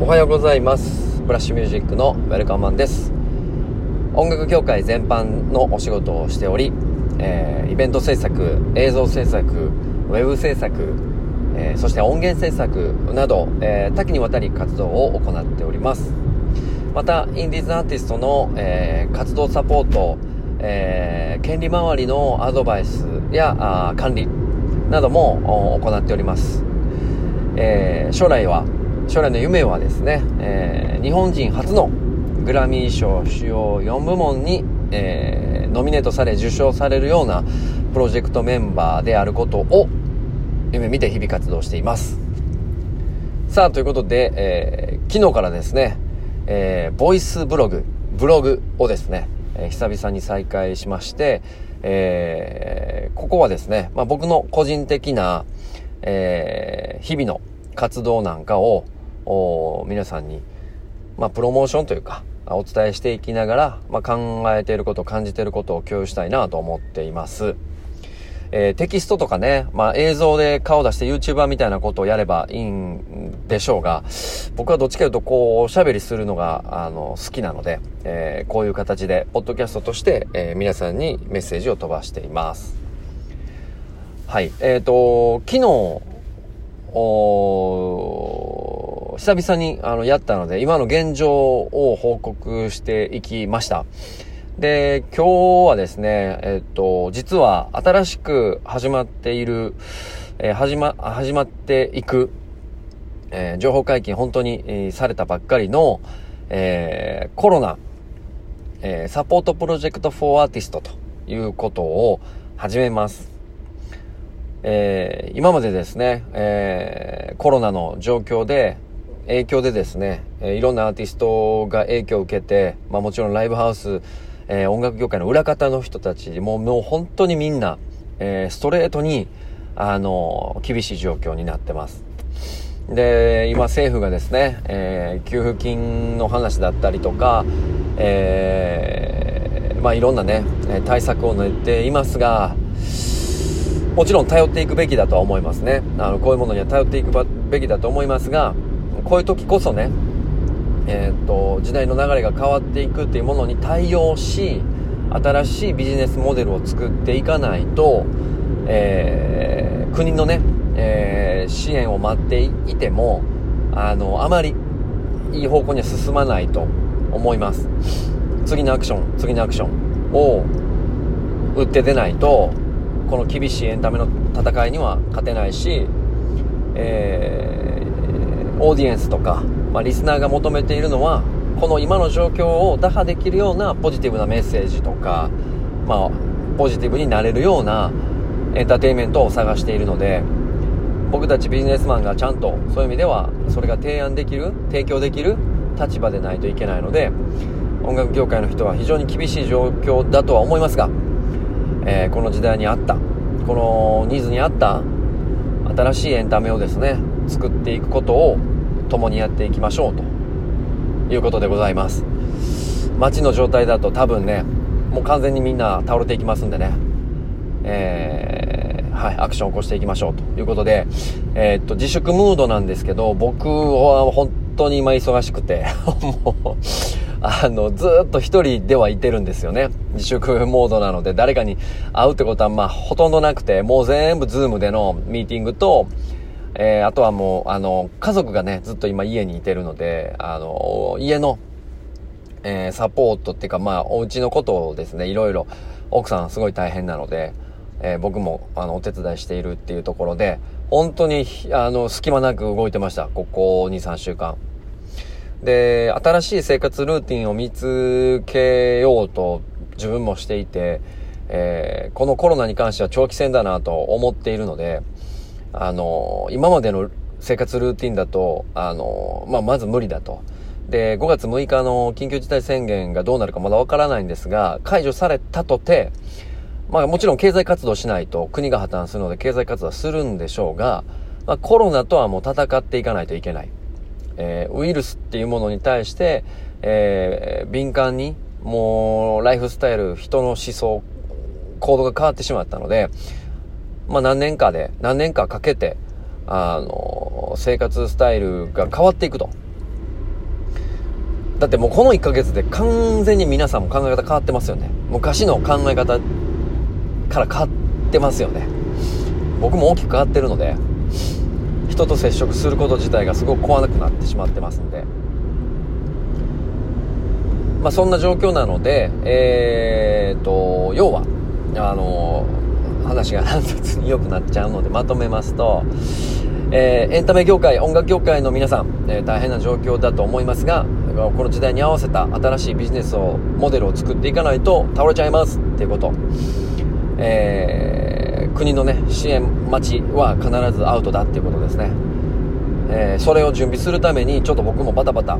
おはようございます。ブラッシュミュージックのウェルカムマンです。音楽業界全般のお仕事をしており、イベント制作、映像制作、ウェブ制作、そして音源制作など、多岐にわたり活動を行っております。またインディーズアーティストの、活動サポート、権利周りのアドバイスや管理なども行っております。将来の夢はですね、日本人初のグラミー賞主要4部門に、ノミネートされ受賞されるようなプロジェクトメンバーであることを夢見て日々活動しています。さあ、ということで、昨日からですね、ボイスブログをですね、久々に再開しまして、ここはですね、僕の個人的な、日々の活動なんかを皆さんに、プロモーションというかお伝えしていきながら、考えていること、感じていることを共有したいなと思っています。テキストとかね、映像で顔出して YouTuber みたいなことをやればいいんでしょうが、僕はどっちかというとこうおしゃべりするのが好きなので、こういう形でポッドキャストとして、皆さんにメッセージを飛ばしています。はい、昨日久々にやったので、今の現状を報告していきました。で、今日はですね、実は新しく始まっていく、情報解禁本当に、されたばっかりの、コロナ、サポートプロジェクトフォーアーティストということを始めます。今までですね、コロナの影響でですね、いろんなアーティストが影響を受けて、もちろんライブハウス、音楽業界の裏方の人たちもう本当にみんな、ストレートに厳しい状況になってます。で、今政府がですね、給付金の話だったりとか、いろんなね対策を練っていますが、もちろん頼っていくべきだとは思いますね。こういうものには頼っていくべきだと思いますが、こういう時こそね、時代の流れが変わっていくっていうものに対応し、新しいビジネスモデルを作っていかないと、国のね、支援を待っていてもあまりいい方向には進まないと思います。次のアクションを打って出ないと、この厳しいエンタメの戦いには勝てないし、オーディエンスとか、リスナーが求めているのは、この今の状況を打破できるようなポジティブなメッセージとか、ポジティブになれるようなエンターテインメントを探しているので、僕たちビジネスマンがちゃんとそういう意味ではそれが提供できる立場でないといけないので、音楽業界の人は非常に厳しい状況だとは思いますが、この時代に合った、このニーズに合った新しいエンタメをですね、作っていくことを共にやっていきましょうということでございます。街の状態だと多分ね、もう完全にみんな倒れていきますんでね、アクションを起こしていきましょうということで、自粛ムードなんですけど、僕は本当に今忙しくてもうずっと一人ではいてるんですよね。自粛モードなので誰かに会うってことはほとんどなくて、もう全部ズームでのミーティングと、あとはもう家族がねずっと今家にいてるので、家の、サポートっていうか、お家のことをですね、いろいろ奥さんすごい大変なので、僕もお手伝いしているっていうところで、本当に隙間なく動いてました、ここ 2,3 週間で。新しい生活ルーティンを見つけようと自分もしていて、このコロナに関しては長期戦だなと思っているので、今までの生活ルーティンだと、まず無理だと。で、5月6日の緊急事態宣言がどうなるかまだわからないんですが、解除されたとて、もちろん経済活動しないと国が破綻するので経済活動はするんでしょうが、コロナとはもう戦っていかないといけない。ウイルスっていうものに対して、敏感に、もうライフスタイル、人の思想、行動が変わってしまったので、何年かかけて、生活スタイルが変わっていくとだってもうこの1ヶ月で完全に皆さんも考え方変わってますよね。昔の考え方から変わってますよね。僕も大きく変わってるので、人と接触すること自体がすごく怖くなってしまってますんで、まあそんな状況なので、要は話が乱雑に良くなっちゃうのでまとめますと、エンタメ業界、音楽業界の皆さん、大変な状況だと思いますが、この時代に合わせた新しいビジネスをモデルを作っていかないと倒れちゃいますっていうこと、国のね支援待ちは必ずアウトだっていうことですね。それを準備するためにちょっと僕もバタバタ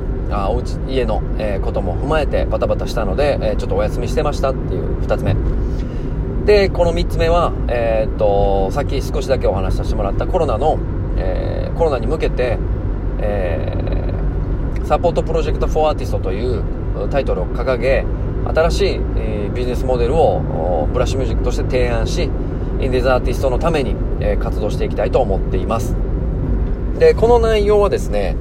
家の、ことも踏まえてバタバタしたので、ちょっとお休みしてましたっていう2つ目で、この3つ目は、さっき少しだけお話しさせてもらったコロナに向けて、サポートプロジェクトフォーアーティストというタイトルを掲げ、新しい、ビジネスモデルをブラッシュミュージックとして提案し、インディーズアーティストのために、活動していきたいと思っています。でこの内容はですね、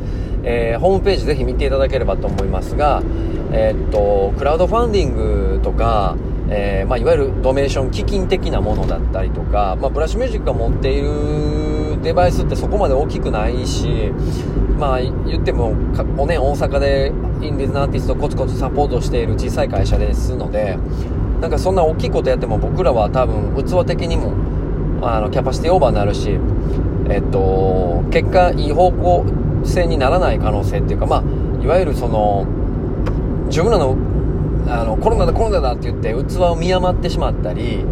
ホームページぜひ見ていただければと思いますが、クラウドファンディングとか、いわゆるドネーション基金的なものだったりとか、ブラッシュミュージックが持っているデバイスってそこまで大きくないし、言っても大阪でインディーズのアーティストをコツコツサポートしている小さい会社ですので、なんかそんな大きいことやっても僕らは多分器的にもキャパシティオーバーになるし、結果いい方向性にならない可能性っていうか、いわゆるその自分らのコロナだって言って器を見余ってしまったり、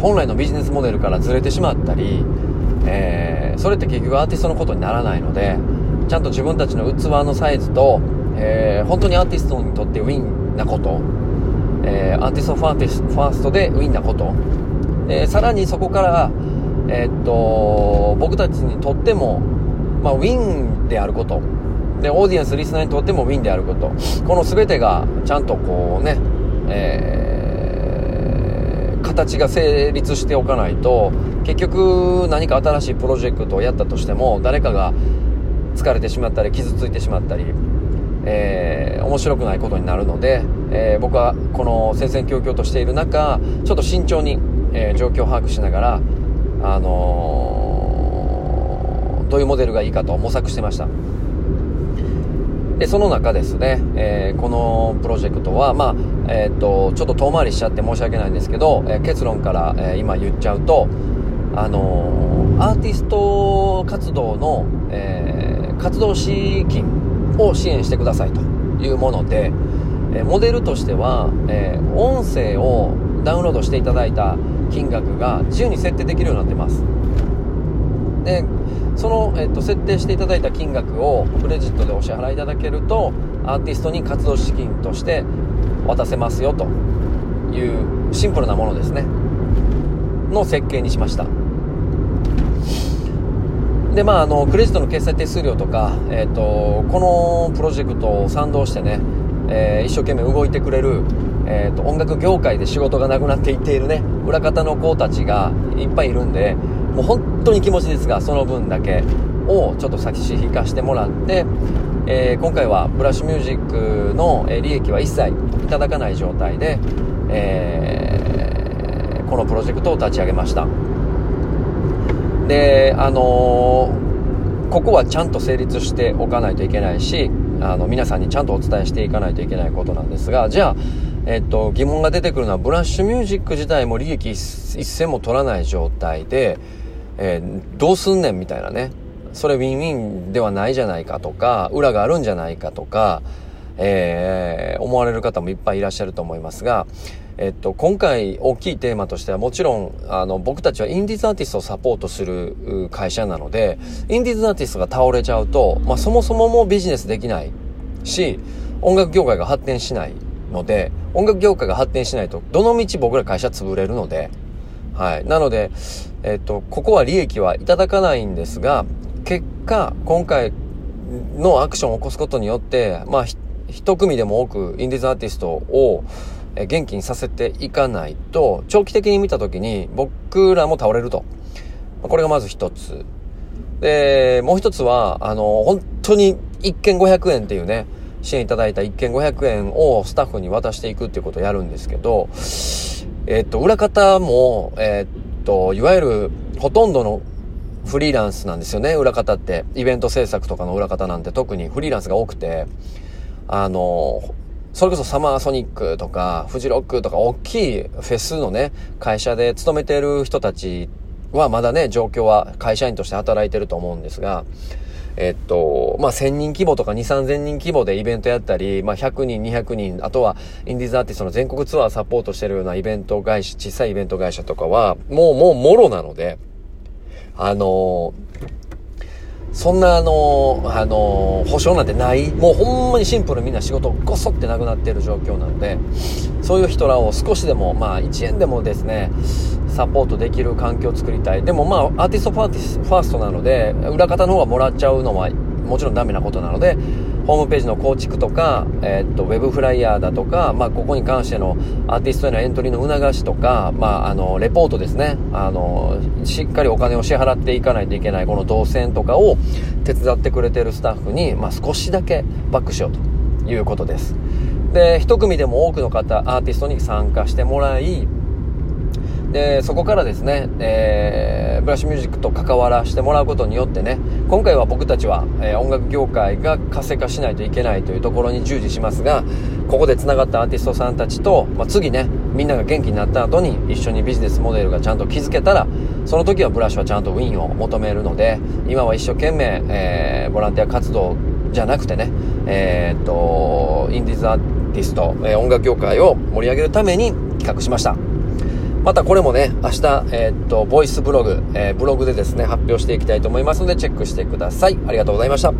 本来のビジネスモデルからずれてしまったり、それって結局アーティストのことにならないので、ちゃんと自分たちの器のサイズと、本当にアーティストにとってウィンなこと、アーティストファーストでウィンなこと、さらにそこから僕たちにとっても、ウィンであることで、オーディエンスリスナーにとってもウィンであること、この全てがちゃんと形が成立しておかないと、結局何か新しいプロジェクトをやったとしても誰かが疲れてしまったり傷ついてしまったり、面白くないことになるので、僕はこの戦々恐々としている中、ちょっと慎重に、状況を把握しながらどういうモデルがいいかと模索してました。でその中ですね、このプロジェクトは、ちょっと遠回りしちゃって申し訳ないんですけど、結論から、今言っちゃうと、アーティスト活動の、活動資金を支援してくださいというもので、モデルとしては、音声をダウンロードしていただいた金額が自由に設定できるようになってます。でその、設定していただいた金額をクレジットでお支払いいただけると、アーティストに活動資金として渡せますよというシンプルなものですねの設計にしました。でクレジットの決済手数料とか、このプロジェクトを賛同してね、一生懸命動いてくれる、音楽業界で仕事がなくなっていっているね裏方の子たちがいっぱいいるんで、もう本当に気持ちですがその分だけをちょっと差し引かしてもらって、今回はブラッシュミュージックの利益は一切いただかない状態で、このプロジェクトを立ち上げました。でここはちゃんと成立しておかないといけないし、皆さんにちゃんとお伝えしていかないといけないことなんですが、じゃあ、疑問が出てくるのは、ブラッシュミュージック自体も利益一銭も取らない状態で、どうすんねんみたいなね、それウィンウィンではないじゃないかとか、裏があるんじゃないかとか、思われる方もいっぱいいらっしゃると思いますが、今回大きいテーマとしては、もちろん僕たちはインディーズアーティストをサポートする会社なので、インディーズアーティストが倒れちゃうと、そもそももうビジネスできないし、音楽業界が発展しないので、音楽業界が発展しないとどの道僕ら会社潰れるので、なので、ここは利益はいただかないんですが、結果今回のアクションを起こすことによって、一組でも多くインディーズアーティストを元気にさせていかないと、長期的に見たときに僕らも倒れると。これがまず一つで、もう一つは本当に一件500円っていうね、支援いただいた1件500円をスタッフに渡していくっていうことをやるんですけど、裏方も、いわゆるほとんどのフリーランスなんですよね。裏方ってイベント制作とかの裏方なんて特にフリーランスが多くて、それこそサマーソニックとかフジロックとか大きいフェスのね会社で勤めてる人たちはまだね状況は会社員として働いてると思うんですが、1000人規模とか2、3000人規模でイベントやったり、100人、200人、あとはインディーズアーティストの全国ツアーサポートしてるようなイベント会社、小さいイベント会社とかはもうもろなので、そんな保証なんてない、もうほんまにシンプルみんな仕事ごそってなくなっている状況なので、そういう人らを少しでも、1円でもですね、サポートできる環境を作りたい。でもアーティストファーストなので、裏方の方がもらっちゃうのはもちろんダメなことなので、ホームページの構築とか、ウェブフライヤーだとか、ここに関してのアーティストへのエントリーの促しとか、レポートですね。しっかりお金を支払っていかないといけない、この動線とかを手伝ってくれてるスタッフに、少しだけバックしようということです。で、一組でも多くの方、アーティストに参加してもらい、でそこからですね、ブラッシュミュージックと関わらせてもらうことによってね、今回は僕たちは、音楽業界が活性化しないといけないというところに従事しますが、ここでつながったアーティストさんたちと、次ねみんなが元気になった後に一緒にビジネスモデルがちゃんと築けたら、その時はブラッシュはちゃんとウィンを求めるので、今は一生懸命、ボランティア活動じゃなくてね、インディーズアーティスト、音楽業界を盛り上げるために企画しました。またこれもね、明日、ボイスブログ、ブログでですね、発表していきたいと思いますので、チェックしてください。ありがとうございました。